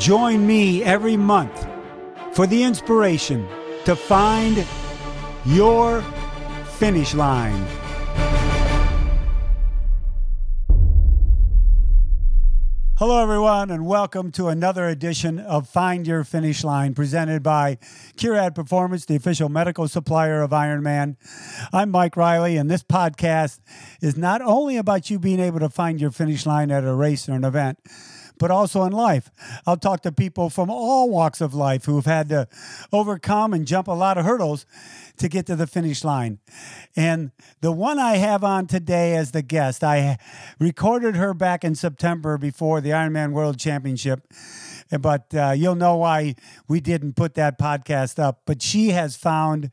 Join me every month for the inspiration to find your finish line. Hello, everyone, and welcome to another edition of Find Your Finish Line, presented by Curad Performance, the official medical supplier of Ironman. I'm Mike Riley, and this podcast is not only about you being able to find your finish line at a race or an event, but also in life. I'll talk to people from all walks of life who've had to overcome and jump a lot of hurdles to get to the finish line. And the one I have on today as the guest, I recorded her back in September before the Ironman World Championship, but you'll know why we didn't put that podcast up. But she has found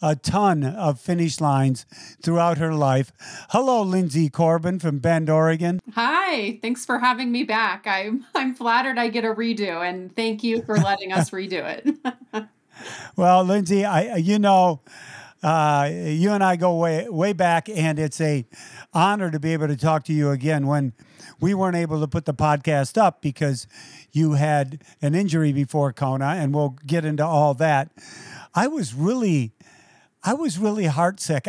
a ton of finish lines throughout her life. Hello, Lindsay Corbin from Bend, Oregon. Hi, thanks for having me back. I'm flattered I get a redo, and thank you for letting us redo it. Well, Lindsay, you and I go way back, and it's an honor to be able to talk to you again when we weren't able to put the podcast up because you had an injury before Kona, and we'll get into all that. I was really heartsick.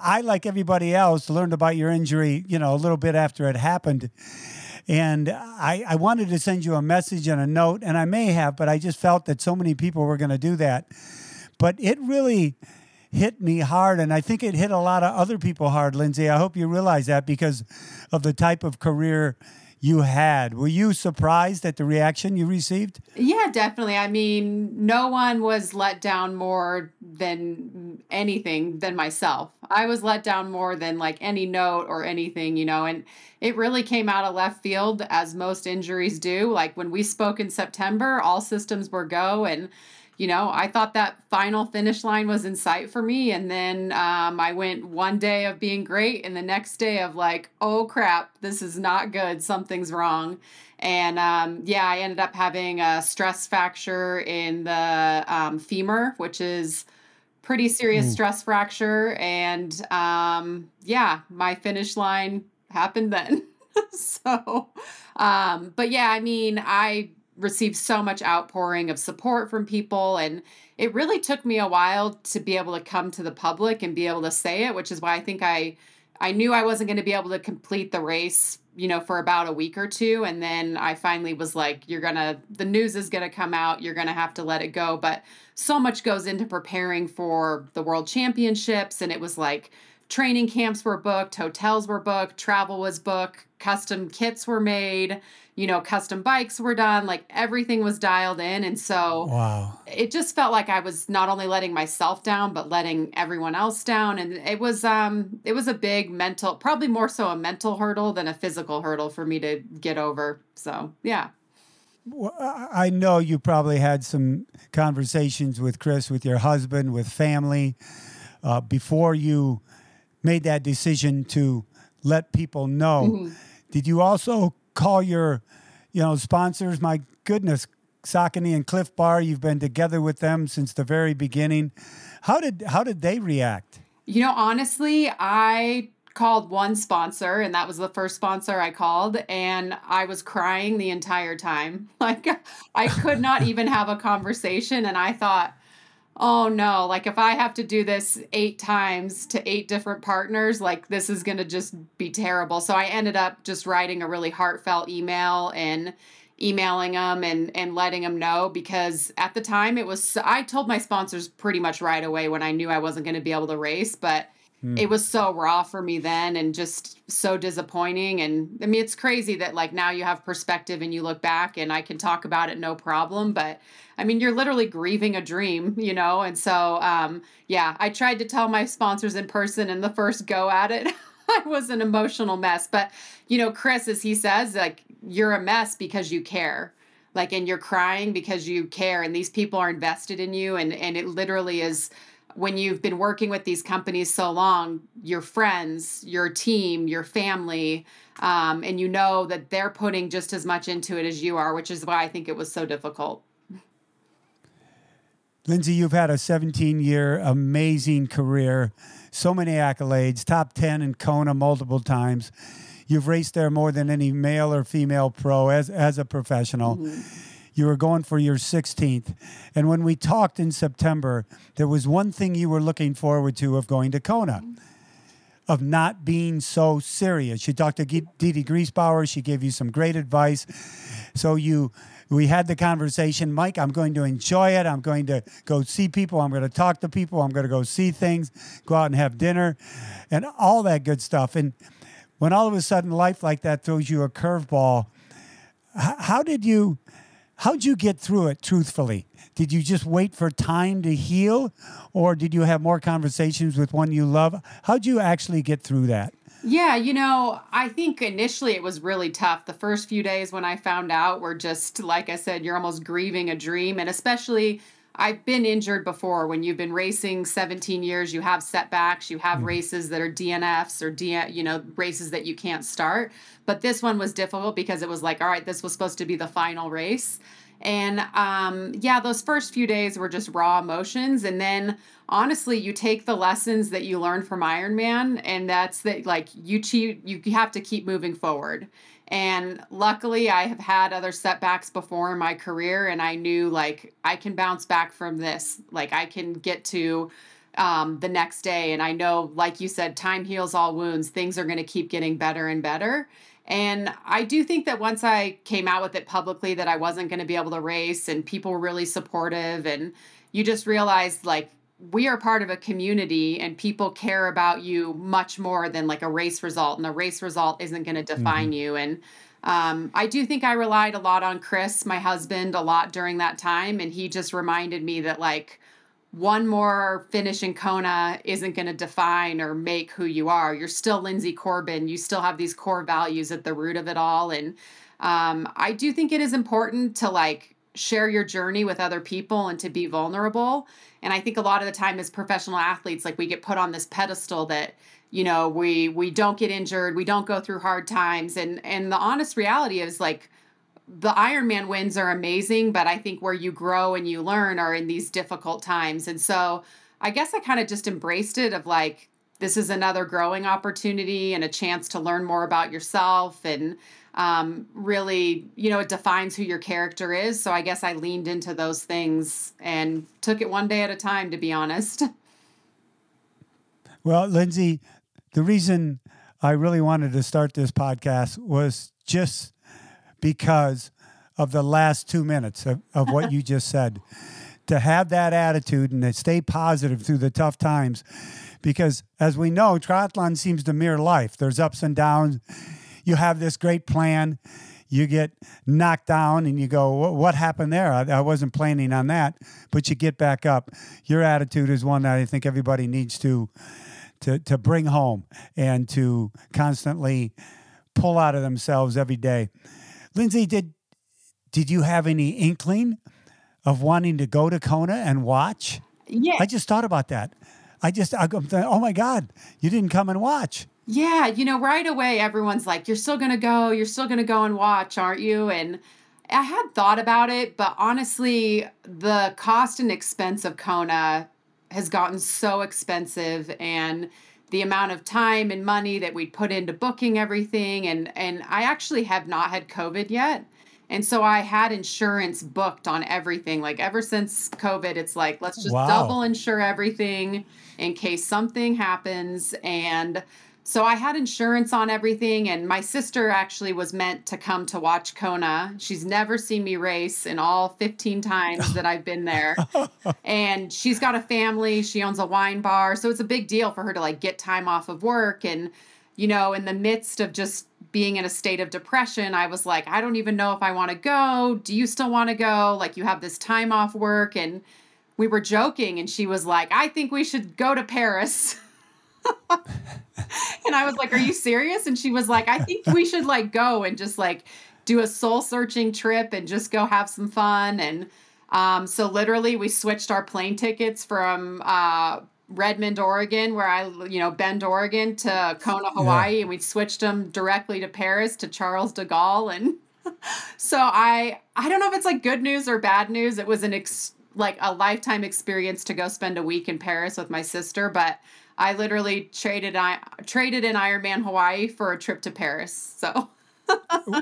I, like everybody else, learned about your injury, a little bit after it happened. And I wanted to send you a message and a note, and I may have, but I just felt that so many people were going to do that. But it really hit me hard, and I think it hit a lot of other people hard, Lindsay. I hope you realize that because of the type of career you had. Were you surprised at the reaction you received? Yeah, definitely. I mean, no one was let down more than anything than myself. I was let down more than like any note or anything, and it really came out of left field as most injuries do. Like when we spoke in September, all systems were go, and I thought that final finish line was in sight for me. And then I went one day of being great and the next day of like, oh, crap, this is not good. Something's wrong. And I ended up having a stress fracture in the femur, which is pretty serious stress fracture. And my finish line happened then. So, I received so much outpouring of support from people. And it really took me a while to be able to come to the public and be able to say it, which is why I think I knew I wasn't going to be able to complete the race, for about a week or two. And then I finally was like, the news is going to come out. You're going to have to let it go. But so much goes into preparing for the World Championships. And it was like training camps were booked, hotels were booked, travel was booked, custom kits were made, custom bikes were done, like everything was dialed in. And so It just felt like I was not only letting myself down, but letting everyone else down. And it was a big mental, probably more so a mental hurdle than a physical hurdle for me to get over. So, yeah. Well, I know you probably had some conversations with Chris, with your husband, with family, before you made that decision to let people know. Mm-hmm. Did you also call your, sponsors? My goodness, Saucony and Cliff Bar, you've been together with them since the very beginning. How did they react? Honestly, I called one sponsor, and that was the first sponsor I called, and I was crying the entire time. Like I could not even have a conversation, and I thought, oh no, like if I have to do this 8 times to 8 different partners, like this is going to just be terrible. So I ended up just writing a really heartfelt email and emailing them and letting them know, because at the time I told my sponsors pretty much right away when I knew I wasn't going to be able to race, but it was so raw for me then and just so disappointing. And I mean, it's crazy that like now you have perspective and you look back and I can talk about it no problem. But I mean, you're literally grieving a dream, And so, I tried to tell my sponsors in person and the first go at it, I was an emotional mess. But, Chris, as he says, like, you're a mess because you care. Like, and you're crying because you care. And these people are invested in you. And it literally is... when you've been working with these companies so long, your friends, your team, your family, and that they're putting just as much into it as you are, which is why I think it was so difficult. Lindsay, you've had a 17-year amazing career, so many accolades, top 10 in Kona multiple times. You've raced there more than any male or female pro as a professional. Mm-hmm. You were going for your 16th. And when we talked in September, there was one thing you were looking forward to of going to Kona, of not being so serious. She talked to Dede Griesbauer. She gave you some great advice. So we had the conversation, Mike, I'm going to enjoy it. I'm going to go see people. I'm going to talk to people. I'm going to go see things, go out and have dinner, and all that good stuff. And when all of a sudden life like that throws you a curveball, how'd you get through it truthfully? Did you just wait for time to heal, or did you have more conversations with one you love? How'd you actually get through that? Yeah, I think initially it was really tough. The first few days when I found out were just, like I said, you're almost grieving a dream. And especially, I've been injured before. When you've been racing 17 years, you have setbacks, you have races that are DNFs or, races that you can't start. But this one was difficult because it was like, all right, this was supposed to be the final race. And, those first few days were just raw emotions. And then honestly, you take the lessons that you learn from Ironman, and that's that, like, you have to keep moving forward. And luckily I have had other setbacks before in my career, and I knew, like, I can bounce back from this. Like, I can get to, the next day. And I know, like you said, time heals all wounds. Things are going to keep getting better and better. And I do think that once I came out with it publicly that I wasn't going to be able to race, and people were really supportive, and you just realized, like, we are part of a community and people care about you much more than, like, a race result, and a race result isn't going to define you. And I do think I relied a lot on Chris, my husband, a lot during that time. And he just reminded me that, like, one more finish in Kona isn't going to define or make who you are. You're still Lindsay Corbin. You still have these core values at the root of it all. And I do think it is important to, like, share your journey with other people and to be vulnerable. And I think a lot of the time as professional athletes, like, we get put on this pedestal that, we don't get injured. We don't go through hard times. And the honest reality is, like, the Ironman wins are amazing, but I think where you grow and you learn are in these difficult times. And so I guess I kind of just embraced it of, like, this is another growing opportunity and a chance to learn more about yourself. And really, it defines who your character is. So I guess I leaned into those things and took it one day at a time, to be honest. Well, Lindsay, the reason I really wanted to start this podcast was just because of the last 2 minutes of what you just said, to have that attitude and to stay positive through the tough times. Because as we know, triathlon seems to mirror life. There's ups and downs. You have this great plan. You get knocked down and you go, what happened there? I wasn't planning on that. But you get back up. Your attitude is one that I think everybody needs to bring home and to constantly pull out of themselves every day. Lindsay, did you have any inkling of wanting to go to Kona and watch? Yeah. I just thought about that. Oh my God, you didn't come and watch. Yeah. Right away, everyone's like, you're still going to go and watch, aren't you? And I had thought about it, but honestly, the cost and expense of Kona has gotten so expensive, and the amount of time and money that we'd put into booking everything. And I actually have not had COVID yet. And so I had insurance booked on everything. Like, ever since COVID, it's like, let's just double insure everything in case something happens. And so I had insurance on everything. And my sister actually was meant to come to watch Kona. She's never seen me race in all 15 times that I've been there. And she's got a family. She owns a wine bar. So it's a big deal for her to, like, get time off of work. And, in the midst of just being in a state of depression, I was like, I don't even know if I want to go. Do you still want to go? Like, you have this time off work. And we were joking, and she was like, I think we should go to Paris. And I was like, are you serious? And she was like, I think we should, like, go and just, like, do a soul searching trip and just go have some fun. And so literally we switched our plane tickets from Redmond, Oregon, where I, Bend, Oregon, to Kona, Hawaii. Yeah. And we switched them directly to Paris, to Charles de Gaulle. And so I don't know if it's, like, good news or bad news. It was a lifetime experience to go spend a week in Paris with my sister. But I literally traded in Ironman Hawaii for a trip to Paris. So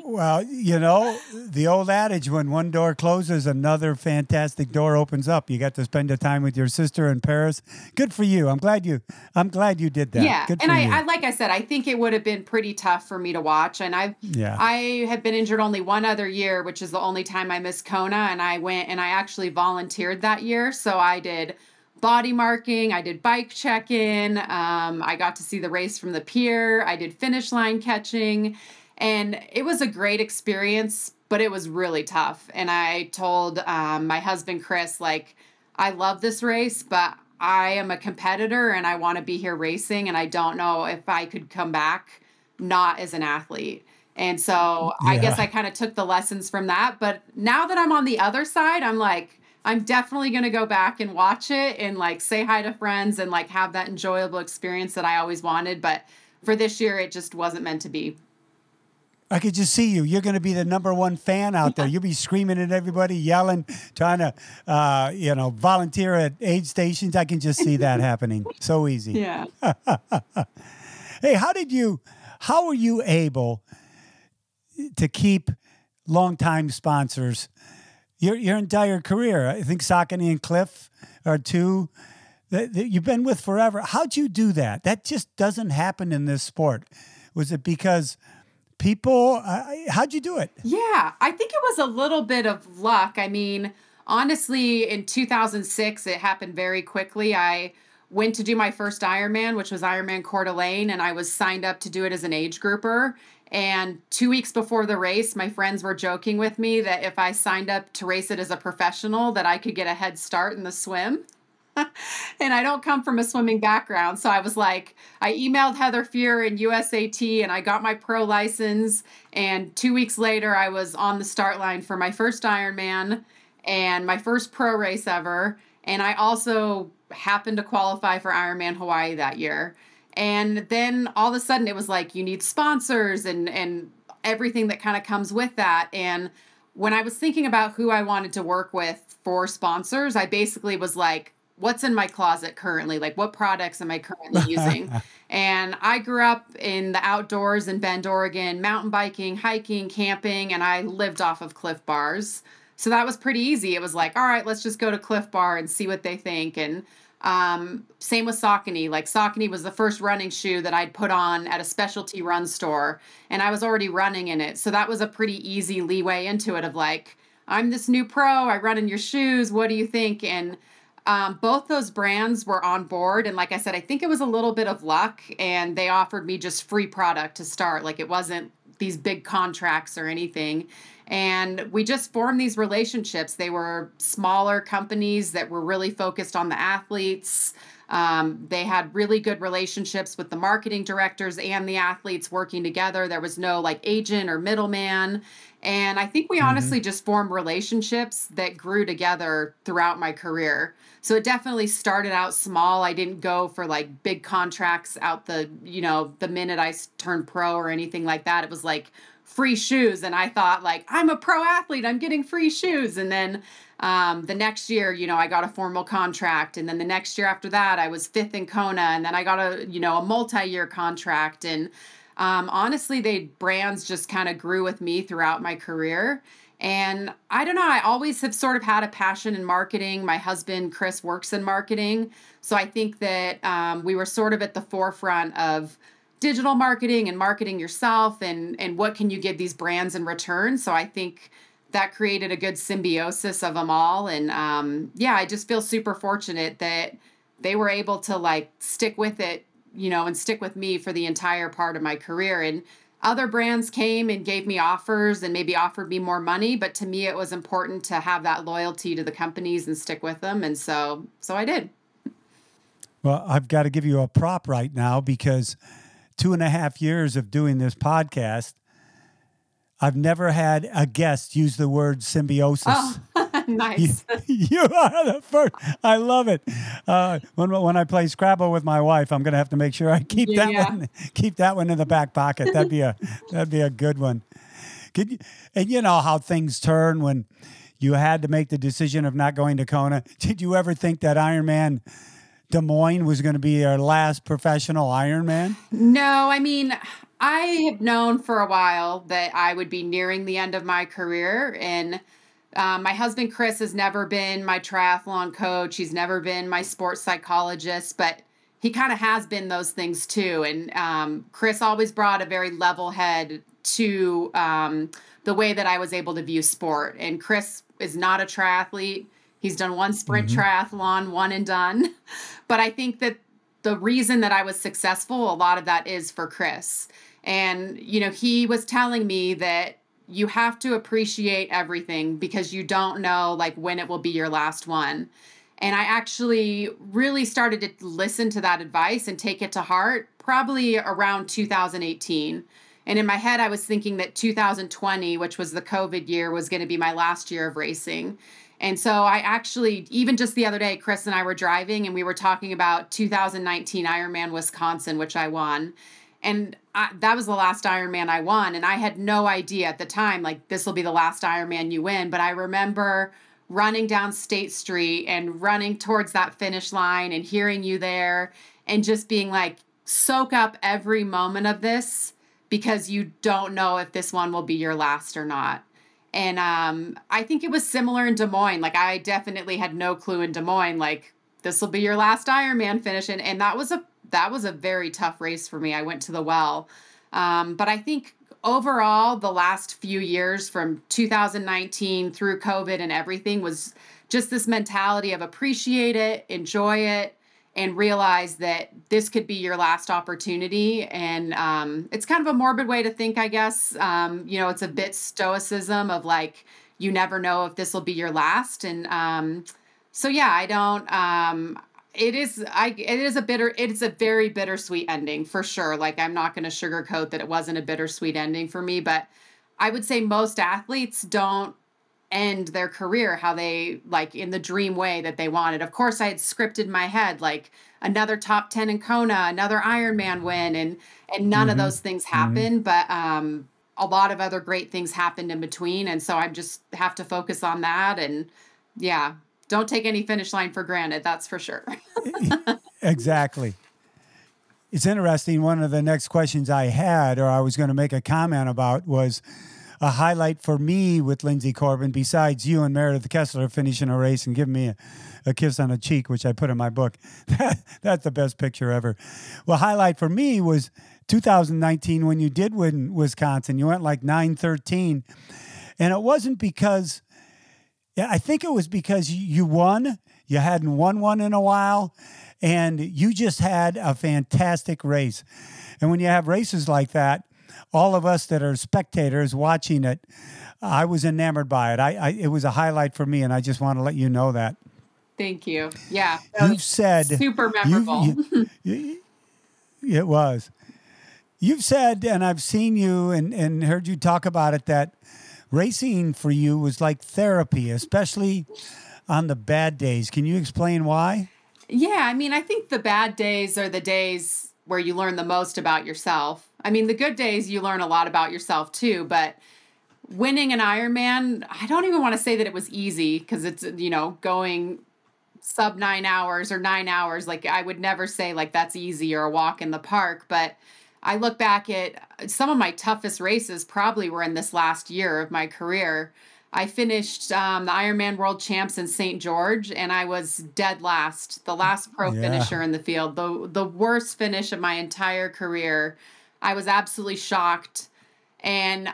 Well, you know, the old adage, when one door closes, another fantastic door opens up. You got to spend the time with your sister in Paris. Good for you. I'm glad you did that. Yeah. Good for you. I, like I said, I think it would have been pretty tough for me to watch. And I had been injured only one other year, which is the only time I missed Kona. And I went and I actually volunteered that year. So I did body marking. I did bike check-in. I got to see the race from the pier. I did finish line catching. And it was a great experience, but it was really tough. And I told my husband, Chris, like, I love this race, but I am a competitor and I want to be here racing. And I don't know if I could come back not as an athlete. And so I guess I kind of took the lessons from that. But now that I'm on the other side, I'm like, I'm definitely going to go back and watch it and like say hi to friends and like have that enjoyable experience that I always wanted. But for this year, it just wasn't meant to be. I could just see you. You're going to be the number one fan out there. You'll be screaming at everybody, yelling, trying to, volunteer at aid stations. I can just see that happening. So easy. Yeah. Hey, how were you able to keep longtime sponsors your entire career? I think Saucony and Cliff are two that you've been with forever. How'd you do that? That just doesn't happen in this sport. Was it because... people, how'd you do it? Yeah, I think it was a little bit of luck. I mean, honestly, in 2006, it happened very quickly. I went to do my first Ironman, which was Ironman Coeur d'Alene, and I was signed up to do it as an age grouper. And 2 weeks before the race, my friends were joking with me that if I signed up to race it as a professional, that I could get a head start in the swim. And I don't come from a swimming background. So I was like, I emailed Heather Fuhr and USAT and I got my pro license. And 2 weeks later, I was on the start line for my first Ironman and my first pro race ever. And I also happened to qualify for Ironman Hawaii that year. And then all of a sudden it was like, you need sponsors and everything that kind of comes with that. And when I was thinking about who I wanted to work with for sponsors, I basically was like, what's in my closet currently? Like, what products am I currently using? And I grew up in the outdoors in Bend, Oregon, mountain biking, hiking, camping, and I lived off of Cliff Bars. So that was pretty easy. It was like, all right, let's just go to Cliff Bar and see what they think. And same with Saucony. Like, Saucony was the first running shoe that I'd put on at a specialty run store, and I was already running in it. So that was a pretty easy leeway into it of like, I'm this new pro, I run in your shoes, what do you think? And both those brands were on board. And like I said, I think it was a little bit of luck and they offered me just free product to start. Like, it wasn't these big contracts or anything. And we just formed these relationships. They were smaller companies that were really focused on the athletes. They had really good relationships with the marketing directors and the athletes working together. There was no like agent or middleman. And I think we honestly just formed relationships that grew together throughout my career. So it definitely started out small. I didn't go for like big contracts out the minute I turned pro or anything like that. It was like free shoes. And I thought like, I'm a pro athlete, I'm getting free shoes. And then the next year, I got a formal contract. And then the next year after that, I was fifth in Kona. And then I got a multi-year contract. And honestly, the brands just kind of grew with me throughout my career. And I don't know, I always have sort of had a passion in marketing. My husband, Chris, works in marketing. So I think that we were sort of at the forefront of digital marketing and marketing yourself and what can you give these brands in return. So I think that created a good symbiosis of them all. And I just feel super fortunate that they were able to like stick with it, and stick with me for the entire part of my career. And other brands came and gave me offers and maybe offered me more money. But to me, it was important to have that loyalty to the companies and stick with them. And so I did. Well, I've got to give you a prop right now because 2.5 years of doing this podcast, I've never had a guest use the word symbiosis. Oh, nice. You are the first. I love it. When I play Scrabble with my wife, I'm going to have to make sure I keep that one in the back pocket. That'd be a good one. And you know how things turn when you had to make the decision of not going to Kona. Did you ever think that Ironman Des Moines was going to be our last professional Ironman? No, I mean, I have known for a while that I would be nearing the end of my career, and my husband, Chris, has never been my triathlon coach. He's never been my sports psychologist, but he kind of has been those things too. And Chris always brought a very level head to the way that I was able to view sport. And Chris is not a triathlete. He's done one sprint triathlon, one and done. But I think that the reason that I was successful, a lot of that is for Chris. And, you know, he was telling me that you have to appreciate everything because you don't know, like, when it will be your last one. And I actually really started to listen to that advice and take it to heart probably around 2018. And in my head, I was thinking that 2020, which was the COVID year, was going to be my last year of racing. And so I actually, even just the other day, Chris and I were driving and we were talking about 2019 Ironman Wisconsin, which I won. And that was the last Ironman I won. And I had no idea at the time, like, this will be the last Ironman you win. But I remember running down State Street and running towards that finish line and hearing you there and just being like, soak up every moment of this because you don't know if this one will be your last or not. And I think it was similar in Des Moines. Like, I definitely had no clue in Des Moines, like, this will be your last Ironman finish. And that was a very tough race for me. I went to the well. But I think overall, the last few years from 2019 through COVID and everything was just this mentality of appreciate it, enjoy it, and realize that this could be your last opportunity. And it's kind of a morbid way to think, I guess. You know, it's a bit stoicism of like, you never know if this will be your last. And so, yeah, I don't... It's a very bittersweet ending for sure. Like, I'm not going to sugarcoat that it wasn't a bittersweet ending for me, but I would say most athletes don't end their career how they, like, in the dream way that they wanted. Of course, I had scripted in my head, like, another top 10 in Kona, another Ironman win, and none of those things happened, but a lot of other great things happened in between. And so I just have to focus on that. And yeah. Don't take any finish line for granted, that's for sure. Exactly. It's interesting. One of the next questions I had, or I was going to make a comment about, was a highlight for me with Lindsay Corbin, besides you and Meredith Kessler finishing a race and giving me a kiss on the cheek, which I put in my book. That's the best picture ever. Well, highlight for me was 2019 when you did win Wisconsin. You went like 9:13. And it wasn't because... Yeah, I think it was because you won. You hadn't won one in a while, and you just had a fantastic race. And when you have races like that, all of us that are spectators watching it, I was enamored by it. It was a highlight for me, and I just want to let you know that. Thank you. Yeah. You've said... Super memorable. It was. You've said, and I've seen you and heard you talk about it, that racing for you was like therapy, especially on the bad days. Can you explain why? Yeah, I mean, I think the bad days are the days where you learn the most about yourself. I mean, the good days, you learn a lot about yourself too, but winning an Ironman, I don't even want to say that it was easy because it's, you know, going sub 9 hours or 9 hours. Like, I would never say like that's easy or a walk in the park, but I look back at some of my toughest races probably were in this last year of my career. I finished the Ironman World Champs in St. George, and I was dead last, the last pro finisher in the field, the worst finish of my entire career. I was absolutely shocked. And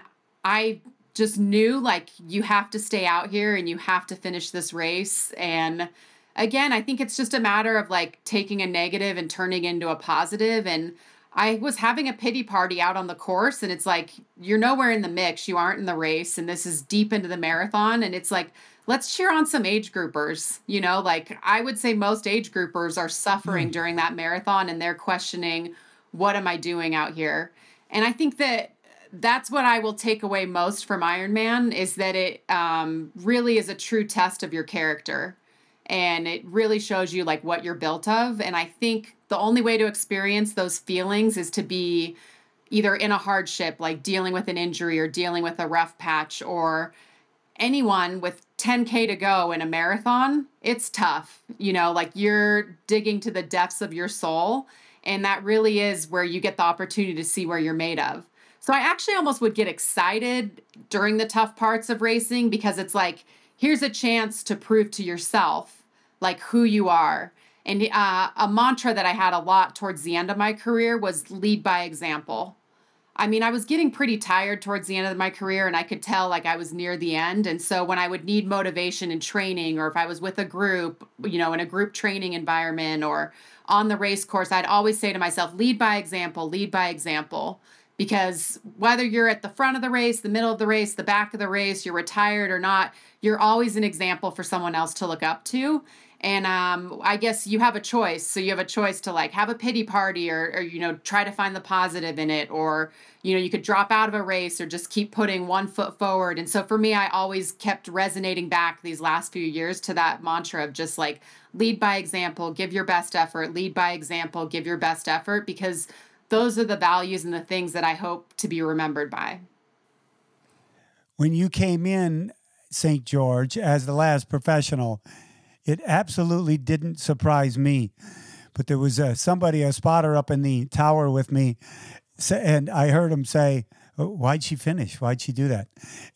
I just knew, like, you have to stay out here and you have to finish this race. And again, I think it's just a matter of, like, taking a negative and turning into a positive. And I was having a pity party out on the course, and it's like, you're nowhere in the mix. You aren't in the race, and this is deep into the marathon. And it's like, let's cheer on some age groupers. You know, like, I would say most age groupers are suffering during that marathon, and they're questioning, what am I doing out here? And I think that that's what I will take away most from Ironman, is that it really is a true test of your character. And it really shows you, like, what you're built of. And I think the only way to experience those feelings is to be either in a hardship, like dealing with an injury or dealing with a rough patch, or anyone with 10K to go in a marathon. It's tough, you know, like, you're digging to the depths of your soul. And that really is where you get the opportunity to see where you're made of. So I actually almost would get excited during the tough parts of racing, because it's like, here's a chance to prove to yourself, like, who you are. And a mantra that I had a lot towards the end of my career was lead by example. I mean, I was getting pretty tired towards the end of my career, and I could tell, like, I was near the end. And so when I would need motivation in training, or if I was with a group, you know, in a group training environment or on the race course, I'd always say to myself, lead by example, lead by example. Because whether you're at the front of the race, the middle of the race, the back of the race, you're retired or not, you're always an example for someone else to look up to. And I guess you have a choice. So you have a choice to, like, have a pity party or, you know, try to find the positive in it. Or, you know, you could drop out of a race or just keep putting one foot forward. And so for me, I always kept resonating back these last few years to that mantra of just, like, lead by example, give your best effort, lead by example, give your best effort, because those are the values and the things that I hope to be remembered by. When you came in St. George as the last professional, it absolutely didn't surprise me, but there was a spotter up in the tower with me, and I heard him say, oh, why'd she finish? Why'd she do that?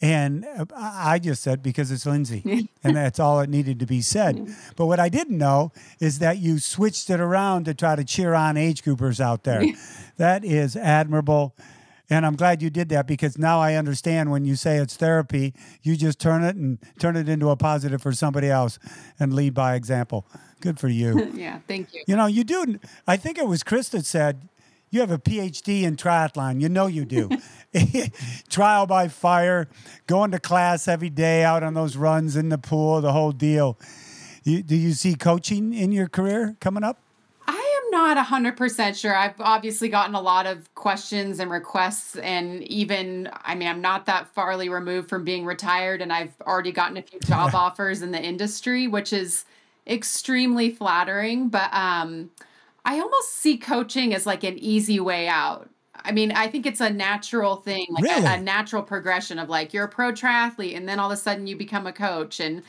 And I just said, because it's Lindsay, and that's all it needed to be said. But what I didn't know is that you switched it around to try to cheer on age groupers out there. That is admirable. And I'm glad you did that, because now I understand when you say it's therapy, you just turn it into a positive for somebody else and lead by example. Good for you. Yeah, thank you. You know, you do. I think it was Chris that said, you have a PhD in triathlon. You know you do. Trial by fire, going to class every day, out on those runs in the pool, the whole deal. Do you see coaching in your career coming up? Not 100% sure. I've obviously gotten a lot of questions and requests, and even, I mean, I'm not that farly removed from being retired, and I've already gotten a few job offers in the industry, which is extremely flattering. But I almost see coaching as, like, an easy way out. I mean, I think it's a natural thing, like, really? a natural progression of, like, you're a pro triathlete and then all of a sudden you become a coach. And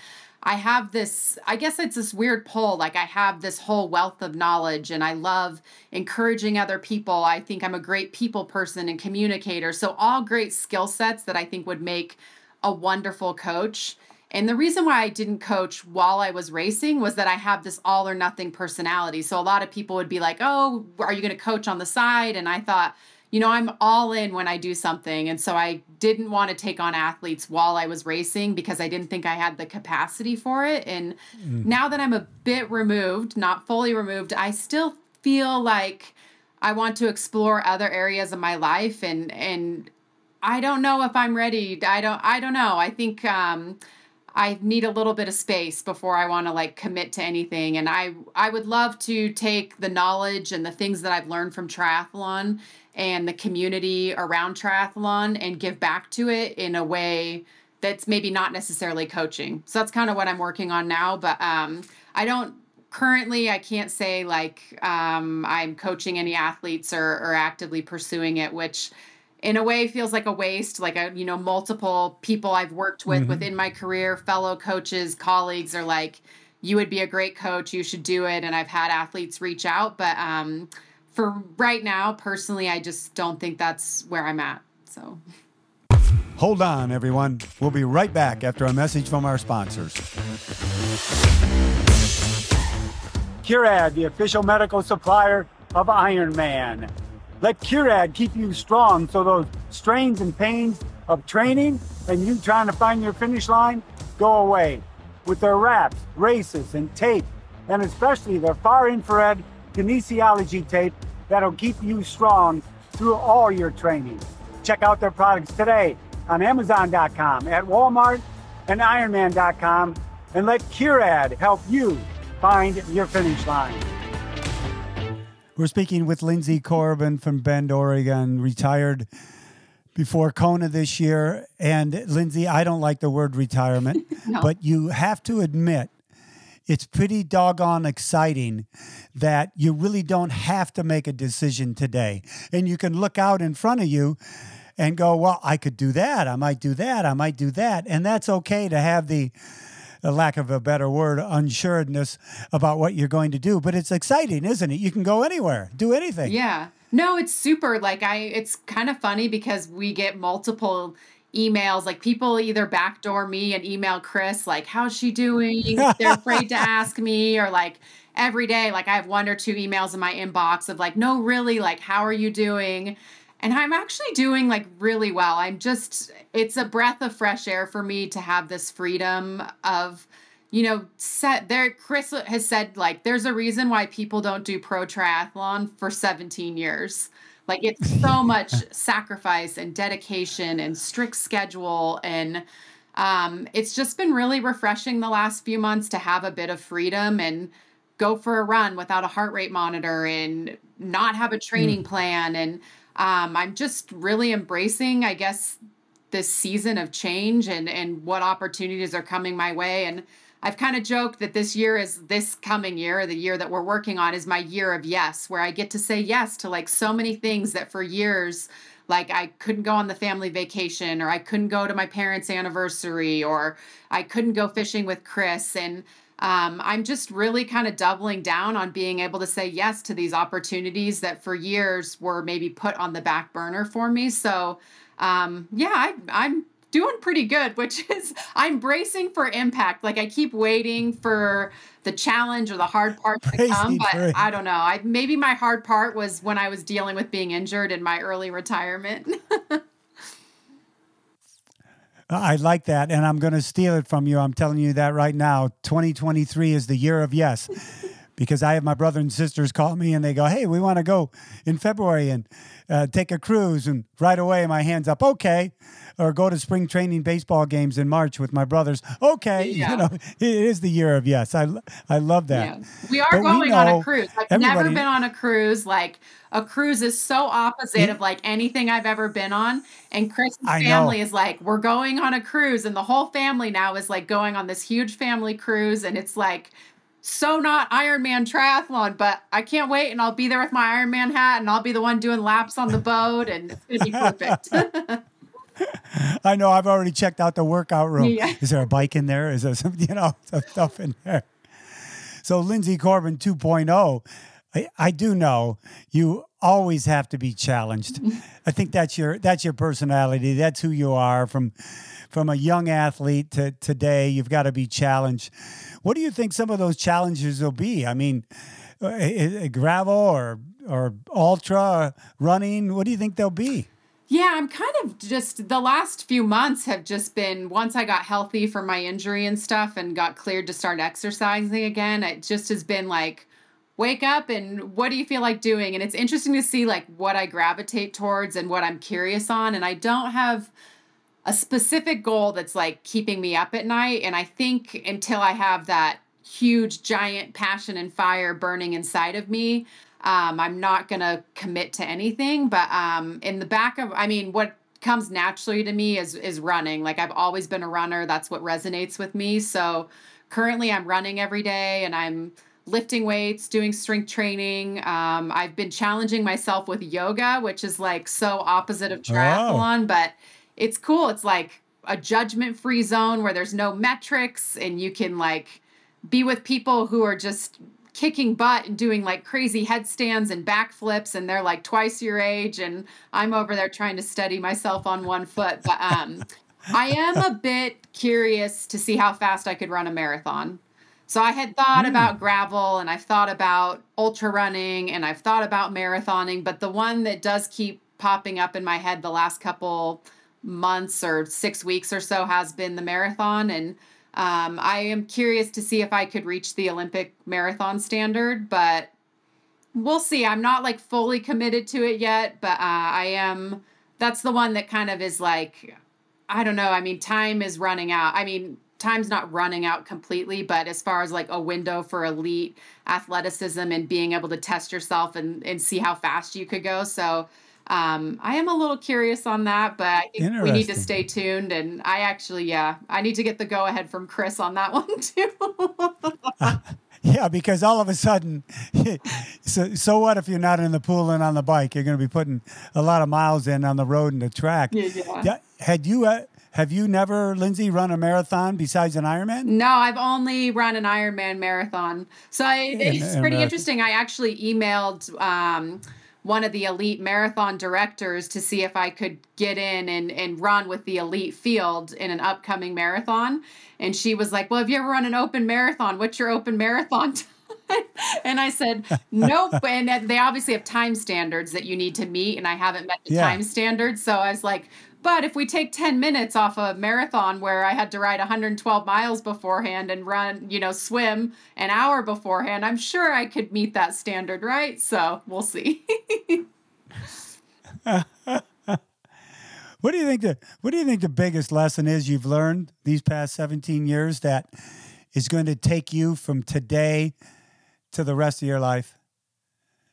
I have this, I guess it's this weird pull. Like, I have this whole wealth of knowledge, and I love encouraging other people. I think I'm a great people person and communicator. So all great skill sets that I think would make a wonderful coach. And the reason why I didn't coach while I was racing was that I have this all or nothing personality. So a lot of people would be like, oh, are you going to coach on the side? And I thought, you know, I'm all in when I do something. And so I didn't want to take on athletes while I was racing, because I didn't think I had the capacity for it. And now that I'm a bit removed, not fully removed, I still feel like I want to explore other areas of my life. And I don't know if I'm ready. I don't know. I think I need a little bit of space before I want to, like, commit to anything. And I would love to take the knowledge and the things that I've learned from triathlon and the community around triathlon and give back to it in a way that's maybe not necessarily coaching. So that's kind of what I'm working on now. But I can't say, like, I'm coaching any athletes or actively pursuing it, which in a way feels like a waste. Like, you know, multiple people I've worked with within my career, fellow coaches, colleagues are like, you would be a great coach, you should do it. And I've had athletes reach out, but for right now, personally, I just don't think that's where I'm at. So hold on, everyone. We'll be right back after a message from our sponsors. Curad, the official medical supplier of Ironman. Let Curad keep you strong so those strains and pains of training and you trying to find your finish line go away. With their wraps, braces, and tape, and especially their far-infrared kinesiology tape that'll keep you strong through all your training. Check out their products today on Amazon.com, at Walmart, and Ironman.com, and let Curad help you find your finish line. We're speaking with Lindsay Corbin from Bend, Oregon, retired before Kona this year. And Lindsay, I don't like the word retirement, no. But you have to admit it's pretty doggone exciting that you really don't have to make a decision today. And you can look out in front of you and go, well, I could do that. I might do that. I might do that. And that's okay to have the a lack of a better word, unsuredness about what you're going to do. But it's exciting, isn't it? You can go anywhere, do anything. Yeah. No, it's super. Like it's kind of funny because we get multiple emails, like people either backdoor me and email Chris, like, how's she doing? They're afraid to ask me, or like every day, like I have one or two emails in my inbox of like, no, really, like, how are you doing? And I'm actually doing like really well. It's a breath of fresh air for me to have this freedom of, set there. Chris has said like, there's a reason why people don't do pro triathlon for 17 years. Like it's so much sacrifice and dedication and strict schedule. And it's just been really refreshing the last few months to have a bit of freedom and go for a run without a heart rate monitor and not have a training plan. And I'm just really embracing, I guess, this season of change and what opportunities are coming my way. And I've kind of joked that this coming year, the year that we're working on, is my year of yes, where I get to say yes to like so many things that for years, like I couldn't go on the family vacation, or I couldn't go to my parents' anniversary, or I couldn't go fishing with Chris. And I'm just really kind of doubling down on being able to say yes to these opportunities that for years were maybe put on the back burner for me. So I'm doing pretty good, which is I'm bracing for impact. Like I keep waiting for the challenge or the hard part to come, but I don't know. Maybe my hard part was when I was dealing with being injured in my early retirement. I like that, and I'm going to steal it from you. I'm telling you that right now. 2023 is the year of yes, because I have my brother and sisters call me, and they go, hey, we want to go in February and take a cruise, and right away my hand's up, okay, or go to spring training baseball games in March with my brothers, okay. Yeah. It is the year of yes. I love that. Yeah. We are going on a cruise. I've never been on a cruise. Like, a cruise is so opposite of like anything I've ever been on. And Chris's family is like, we're going on a cruise. And the whole family now is like going on this huge family cruise. And it's like, so not Ironman triathlon, but I can't wait. And I'll be there with my Ironman hat, and I'll be the one doing laps on the boat. And it's going to be perfect. I know. I've already checked out the workout room. Yeah. Is there a bike in there? Is there some, some stuff in there? So Lindsay Corbin 2.0. I do know you always have to be challenged. I think that's your personality. That's who you are from a young athlete to today. You've got to be challenged. What do you think some of those challenges will be? I mean, gravel or ultra running, what do you think they'll be? Yeah, I'm kind of just, the last few months have just been, once I got healthy from my injury and stuff and got cleared to start exercising again, it just has been like, wake up and what do you feel like doing? And it's interesting to see like what I gravitate towards and what I'm curious on. And I don't have a specific goal that's like keeping me up at night. And I think until I have that huge, giant passion and fire burning inside of me, I'm not going to commit to anything. But in the back of, what comes naturally to me is running. Like I've always been a runner. That's what resonates with me. So currently I'm running every day, and I'm lifting weights, doing strength training. I've been challenging myself with yoga, which is like so opposite of triathlon, but it's cool. It's like a judgment-free zone where there's no metrics, and you can like be with people who are just kicking butt and doing like crazy headstands and backflips, and they're like twice your age, and I'm over there trying to steady myself on one foot. But I am a bit curious to see how fast I could run a marathon. So I had thought about gravel, and I've thought about ultra running, and I've thought about marathoning, but the one that does keep popping up in my head the last couple months or 6 weeks or so has been the marathon. And I am curious to see if I could reach the Olympic marathon standard, but we'll see. I'm not like fully committed to it yet, but that's the one that kind of is like, I don't know. Time is running out. Time's not running out completely, but as far as like a window for elite athleticism and being able to test yourself and see how fast you could go. So I am a little curious on that, but I think we need to stay tuned. And I actually, I need to get the go ahead from Chris on that one too. Yeah, because all of a sudden, so what if you're not in the pool and on the bike? You're going to be putting a lot of miles in on the road and the track. Yeah. Had you Have you never, Lindsay, run a marathon besides an Ironman? No, I've only run an Ironman marathon. So it's pretty interesting. I actually emailed one of the elite marathon directors to see if I could get in and run with the elite field in an upcoming marathon. And she was like, well, have you ever run an open marathon? What's your open marathon time? And I said, nope. And they obviously have time standards that you need to meet. And I haven't met the time standards. So I was like, but if we take 10 minutes off a marathon where I had to ride 112 miles beforehand and run, swim an hour beforehand, I'm sure I could meet that standard, right? So we'll see. What do you think the biggest lesson is you've learned these past 17 years that is going to take you from today to the rest of your life?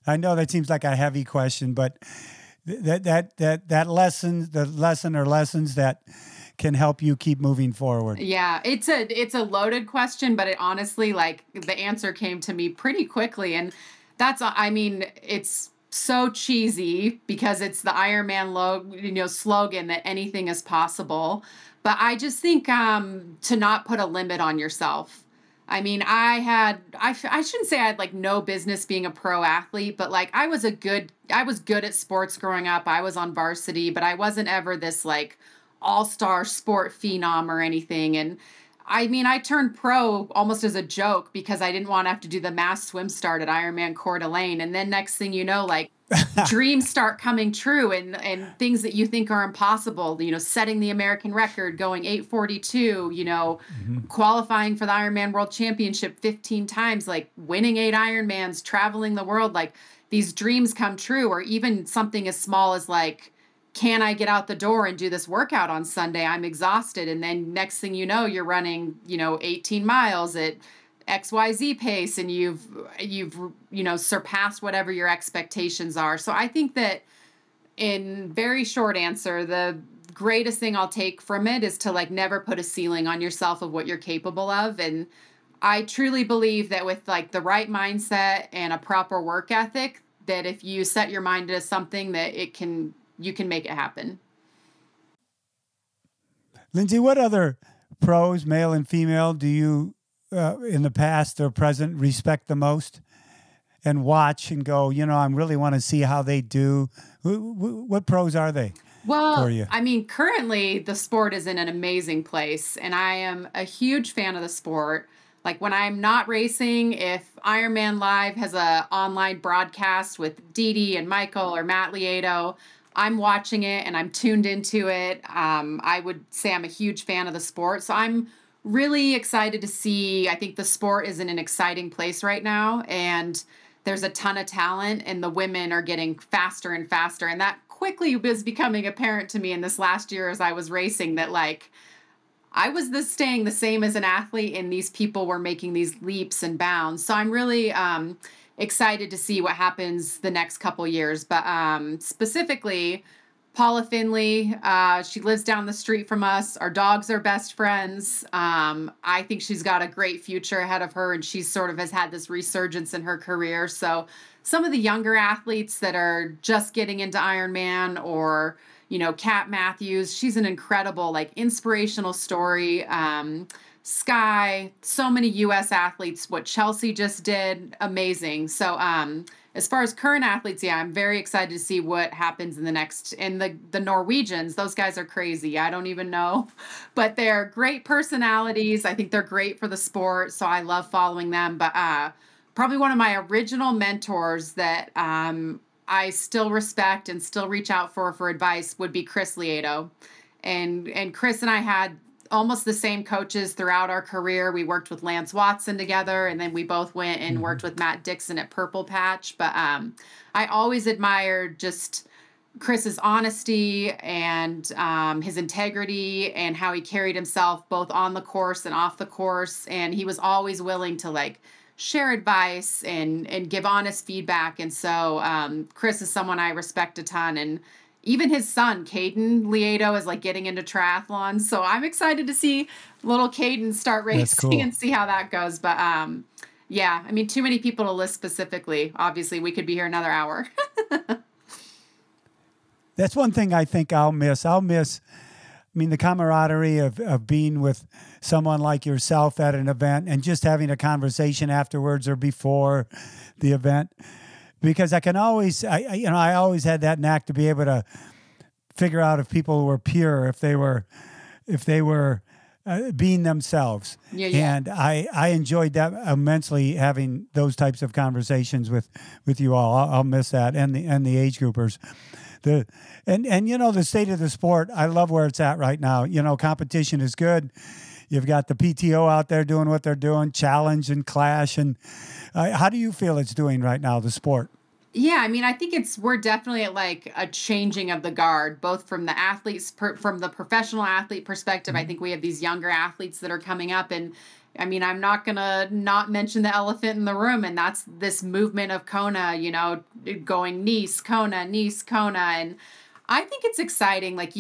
I know that seems like a heavy question, but that lesson, the lesson or lessons that can help you keep moving forward. Yeah, it's a loaded question, but it honestly, the answer came to me pretty quickly. And it's so cheesy because it's the Ironman slogan that anything is possible. But I just think to not put a limit on yourself. I mean, I shouldn't say I had no business being a pro athlete, but I was good at sports growing up. I was on varsity, but I wasn't ever this all-star sport phenom or anything. And I mean, I turned pro almost as a joke because I didn't want to have to do the mass swim start at Ironman Coeur d'Alene. And then next thing you know, dreams start coming true and things that you think are impossible, setting the American record, going 842, qualifying for the Ironman World Championship 15 times, winning 8 Ironmans, traveling the world, these dreams come true. Or even something as small as can I get out the door and do this workout on Sunday? I'm exhausted. And then next thing you know, you're running, 18 miles at XYZ pace and you've surpassed whatever your expectations are. So I think that, in very short answer, the greatest thing I'll take from it is to never put a ceiling on yourself of what you're capable of. And I truly believe that with the right mindset and a proper work ethic, that if you set your mind to something that you can make it happen. Lindsay, what other pros, male and female, do you in the past or present respect the most and watch and go, I really want to see how they do? What pros are they? Well, for you? I mean, currently the sport is in an amazing place and I am a huge fan of the sport. When I'm not racing, if Ironman Live has an online broadcast with Dede and Michael or Matt Lieto, I'm watching it and I'm tuned into it. I would say I'm a huge fan of the sport. So I'm really excited to see. I think the sport is in an exciting place right now. And there's a ton of talent and the women are getting faster and faster. And that quickly was becoming apparent to me in this last year as I was racing that I was staying the same as an athlete and these people were making these leaps and bounds. So I'm really excited to see what happens the next couple years. But specifically, Paula Finley, she lives down the street from us. Our dogs are best friends. I think she's got a great future ahead of her and she sort of has had this resurgence in her career. So some of the younger athletes that are just getting into Ironman or Kat Matthews, she's an incredible, inspirational story. Sky, so many U.S. athletes, what Chelsea just did, amazing. So as far as current athletes, yeah, I'm very excited to see what happens in the next. And the Norwegians, those guys are crazy. I don't even know. But they're great personalities. I think they're great for the sport, so I love following them. But probably one of my original mentors that I still respect and still reach out for advice would be Chris Lieto. And Chris and I had almost the same coaches throughout our career. We worked with Lance Watson together, and then we both went and worked with Matt Dixon at Purple Patch. But I always admired just Chris's honesty and his integrity and how he carried himself both on the course and off the course. And he was always willing to share advice and give honest feedback. And so Chris is someone I respect a ton. And even his son, Caden Lieto, is getting into triathlon. So I'm excited to see little Caden start racing and see how that goes. But yeah, I mean, too many people to list specifically. Obviously, we could be here another hour. That's one thing I think I'll miss. I mean, the camaraderie of being with someone like yourself at an event and just having a conversation afterwards or before the event, because I can always, I always had that knack to be able to figure out if people were pure, if they were being themselves. Yeah. And I enjoyed that immensely, having those types of conversations with you all. I'll miss that, and the age groupers. The state of the sport, I love where it's at right now. You know, competition is good. You've got the PTO out there doing what they're doing, challenge and clash. And how do you feel it's doing right now, the sport? Yeah, I mean, I think we're definitely at like a changing of the guard, both from the athletes, from the professional athlete perspective. I think we have these younger athletes that are coming up, and I mean, I'm not going to not mention the elephant in the room, and that's this movement of Kona, you know, going Nice, Kona. And I think it's exciting. Like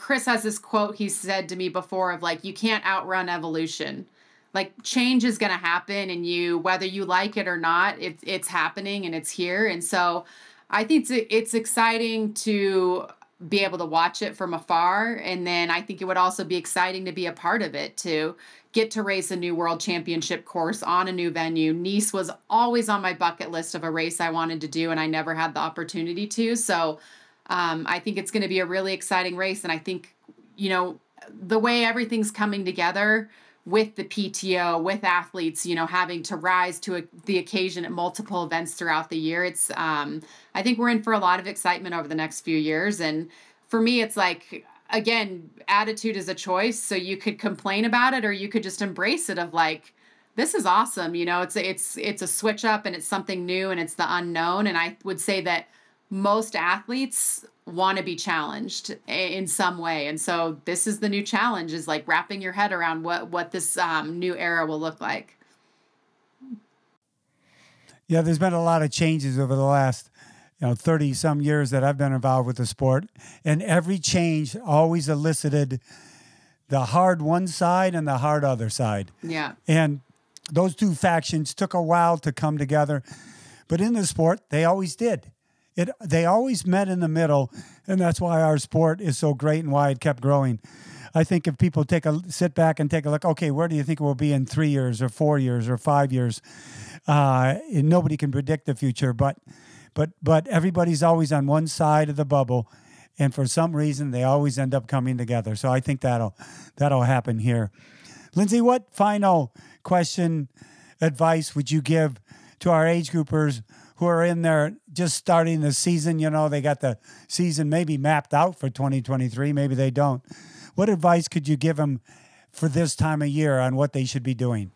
Chris has this quote he said to me before of like, you can't outrun evolution. Like, change is going to happen, and whether you like it or not, it's happening and it's here. And so I think it's exciting to be able to watch it from afar. And then I think it would also be exciting to be a part of it, to get to race a new world championship course on a new venue. Nice was always on my bucket list of a race I wanted to do, and I never had the opportunity to. So I think it's going to be a really exciting race. And I think, you know, the way everything's coming together with the PTO, with athletes, you know, having to rise to the occasion at multiple events throughout the year. It's, I think we're in for a lot of excitement over the next few years. And for me, it's like, again, attitude is a choice. So you could complain about it, or you could just embrace it of like, this is awesome. You know, it's a switch up, and it's something new, and it's the unknown. And I would say that most athletes want to be challenged in some way. And so this is the new challenge, is like wrapping your head around what this new era will look like. Yeah, there's been a lot of changes over the last 30 some years that I've been involved with the sport. And every change always elicited the hard one side and the hard other side. Yeah. And those two factions took a while to come together. But in the sport, they always did. They always met in the middle, and that's why our sport is so great and why it kept growing. I think if people sit back and take a look, okay, where do you think it will be in 3 years or 4 years or 5 years? Nobody can predict the future, but everybody's always on one side of the bubble, and for some reason they always end up coming together. So I think that'll happen here. Lindsay, what final question, advice would you give to our age groupers who are in there just starting the season? You know, they got the season maybe mapped out for 2023. Maybe they don't. What advice could you give them for this time of year on what they should be doing?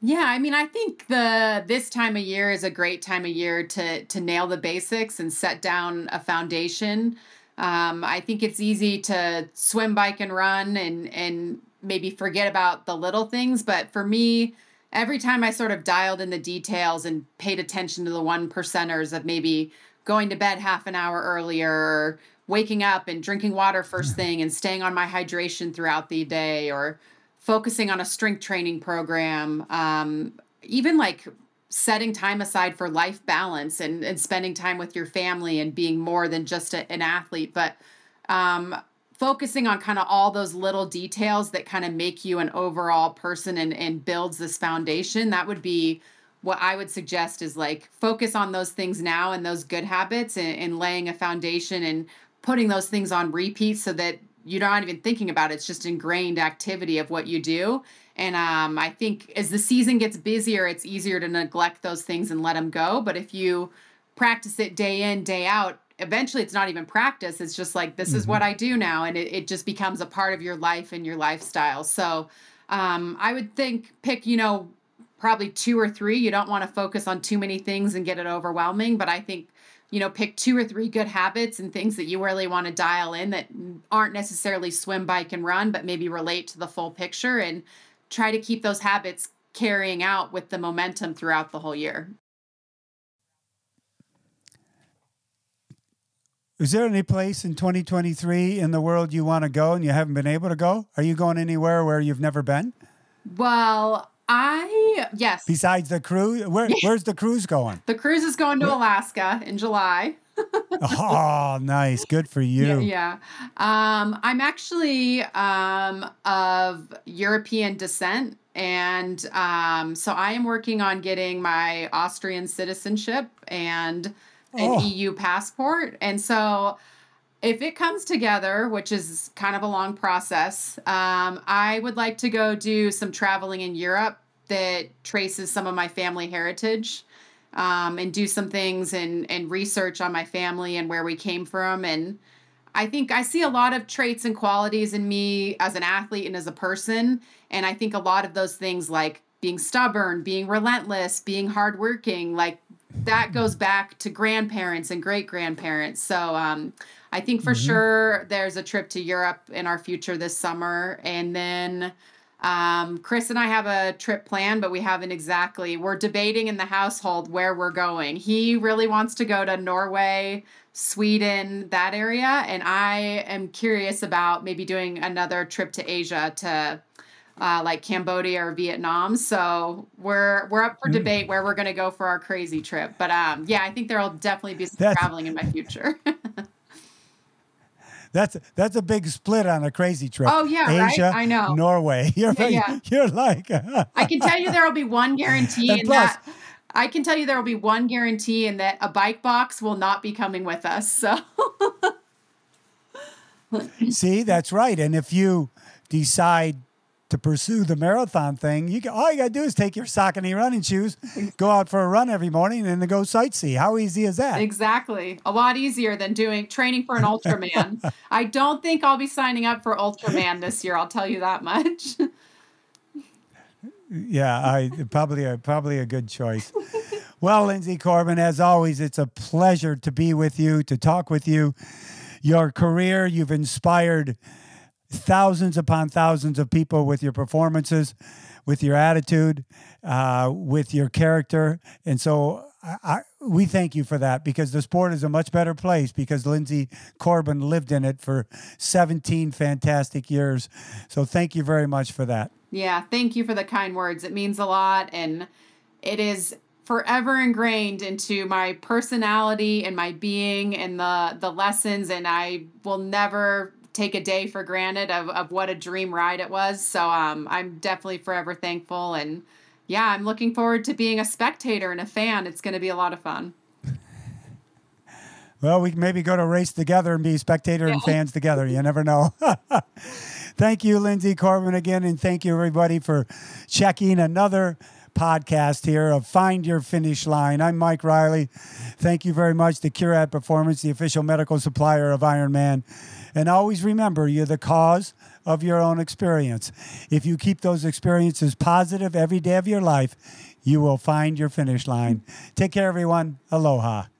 Yeah, I mean, I think this time of year is a great time of year to nail the basics and set down a foundation. I think it's easy to swim, bike, and run and maybe forget about the little things. But for me, every time I sort of dialed in the details and paid attention to the one percenters of maybe going to bed half an hour earlier, or waking up and drinking water first thing and staying on my hydration throughout the day, or focusing on a strength training program, even like setting time aside for life balance and spending time with your family and being more than just an athlete, but focusing on kind of all those little details that kind of make you an overall person and builds this foundation. That would be what I would suggest, is like focus on those things now and those good habits and laying a foundation and putting those things on repeat so that you're not even thinking about it. It's just ingrained activity of what you do. And I think as the season gets busier, it's easier to neglect those things and let them go. But if you practice it day in, day out, eventually it's not even practice. It's just like, this is what I do now. And it just becomes a part of your life and your lifestyle. So I would think pick, probably 2 or 3. You don't want to focus on too many things and get it overwhelming. But I think, pick 2 or 3 good habits and things that you really want to dial in that aren't necessarily swim, bike, and run, but maybe relate to the full picture, and try to keep those habits carrying out with the momentum throughout the whole year. Is there any place in 2023 in the world you want to go and you haven't been able to go? Are you going anywhere where you've never been? Well, Yes. Besides the cruise, where's the cruise going? The cruise is going to Alaska in July. Oh, nice. Good for you. Yeah. I'm actually of European descent. And so I am working on getting my Austrian citizenship and an EU passport. And so if it comes together, which is kind of a long process, I would like to go do some traveling in Europe that traces some of my family heritage, and do some things and research on my family and where we came from. And I think I see a lot of traits and qualities in me as an athlete and as a person. And I think a lot of those things, like being stubborn, being relentless, being hardworking, like that goes back to grandparents and great-grandparents. So I think for sure there's a trip to Europe in our future this summer. And then Chris and I have a trip planned, but we haven't exactly. We're debating in the household where we're going. He really wants to go to Norway, Sweden, that area. And I am curious about maybe doing another trip to Asia to like Cambodia or Vietnam. So we're up for debate where we're going to go for our crazy trip. But I think there'll definitely be some traveling in my future. That's a big split on a crazy trip. Oh, yeah, Asia, right? I know. Norway. You're like... I can tell you there will be one guarantee in that. I can tell you there will be one guarantee in that a bike box will not be coming with us. So see, that's right. And if you decide to pursue the marathon thing, all you got to do is take your Saucony running shoes, go out for a run every morning, and then go sightsee. How easy is that? Exactly. A lot easier than training for an Ultraman. I don't think I'll be signing up for Ultraman this year. I'll tell you that much. Yeah, probably a good choice. Well, Lindsay Corbin, as always, it's a pleasure to be with you, to talk with you. Your career, you've inspired thousands upon thousands of people with your performances, with your attitude, with your character. And so we thank you for that, because the sport is a much better place because Lindsay Corbin lived in it for 17 fantastic years. So thank you very much for that. Yeah, thank you for the kind words. It means a lot. And it is forever ingrained into my personality and my being and the lessons. And I will never take a day for granted of what a dream ride it was. So I'm definitely forever thankful. And yeah, I'm looking forward to being a spectator and a fan. It's going to be a lot of fun. Well, we can maybe go to race together and be spectator and fans together. You never know. Thank you, Lindsay Corbin, again. And thank you, everybody, for checking another podcast here of Find Your Finish Line. I'm Mike Riley. Thank you very much to Curad Performance, the official medical supplier of Ironman. And always remember, you're the cause of your own experience. If you keep those experiences positive every day of your life, you will find your finish line. Take care, everyone. Aloha.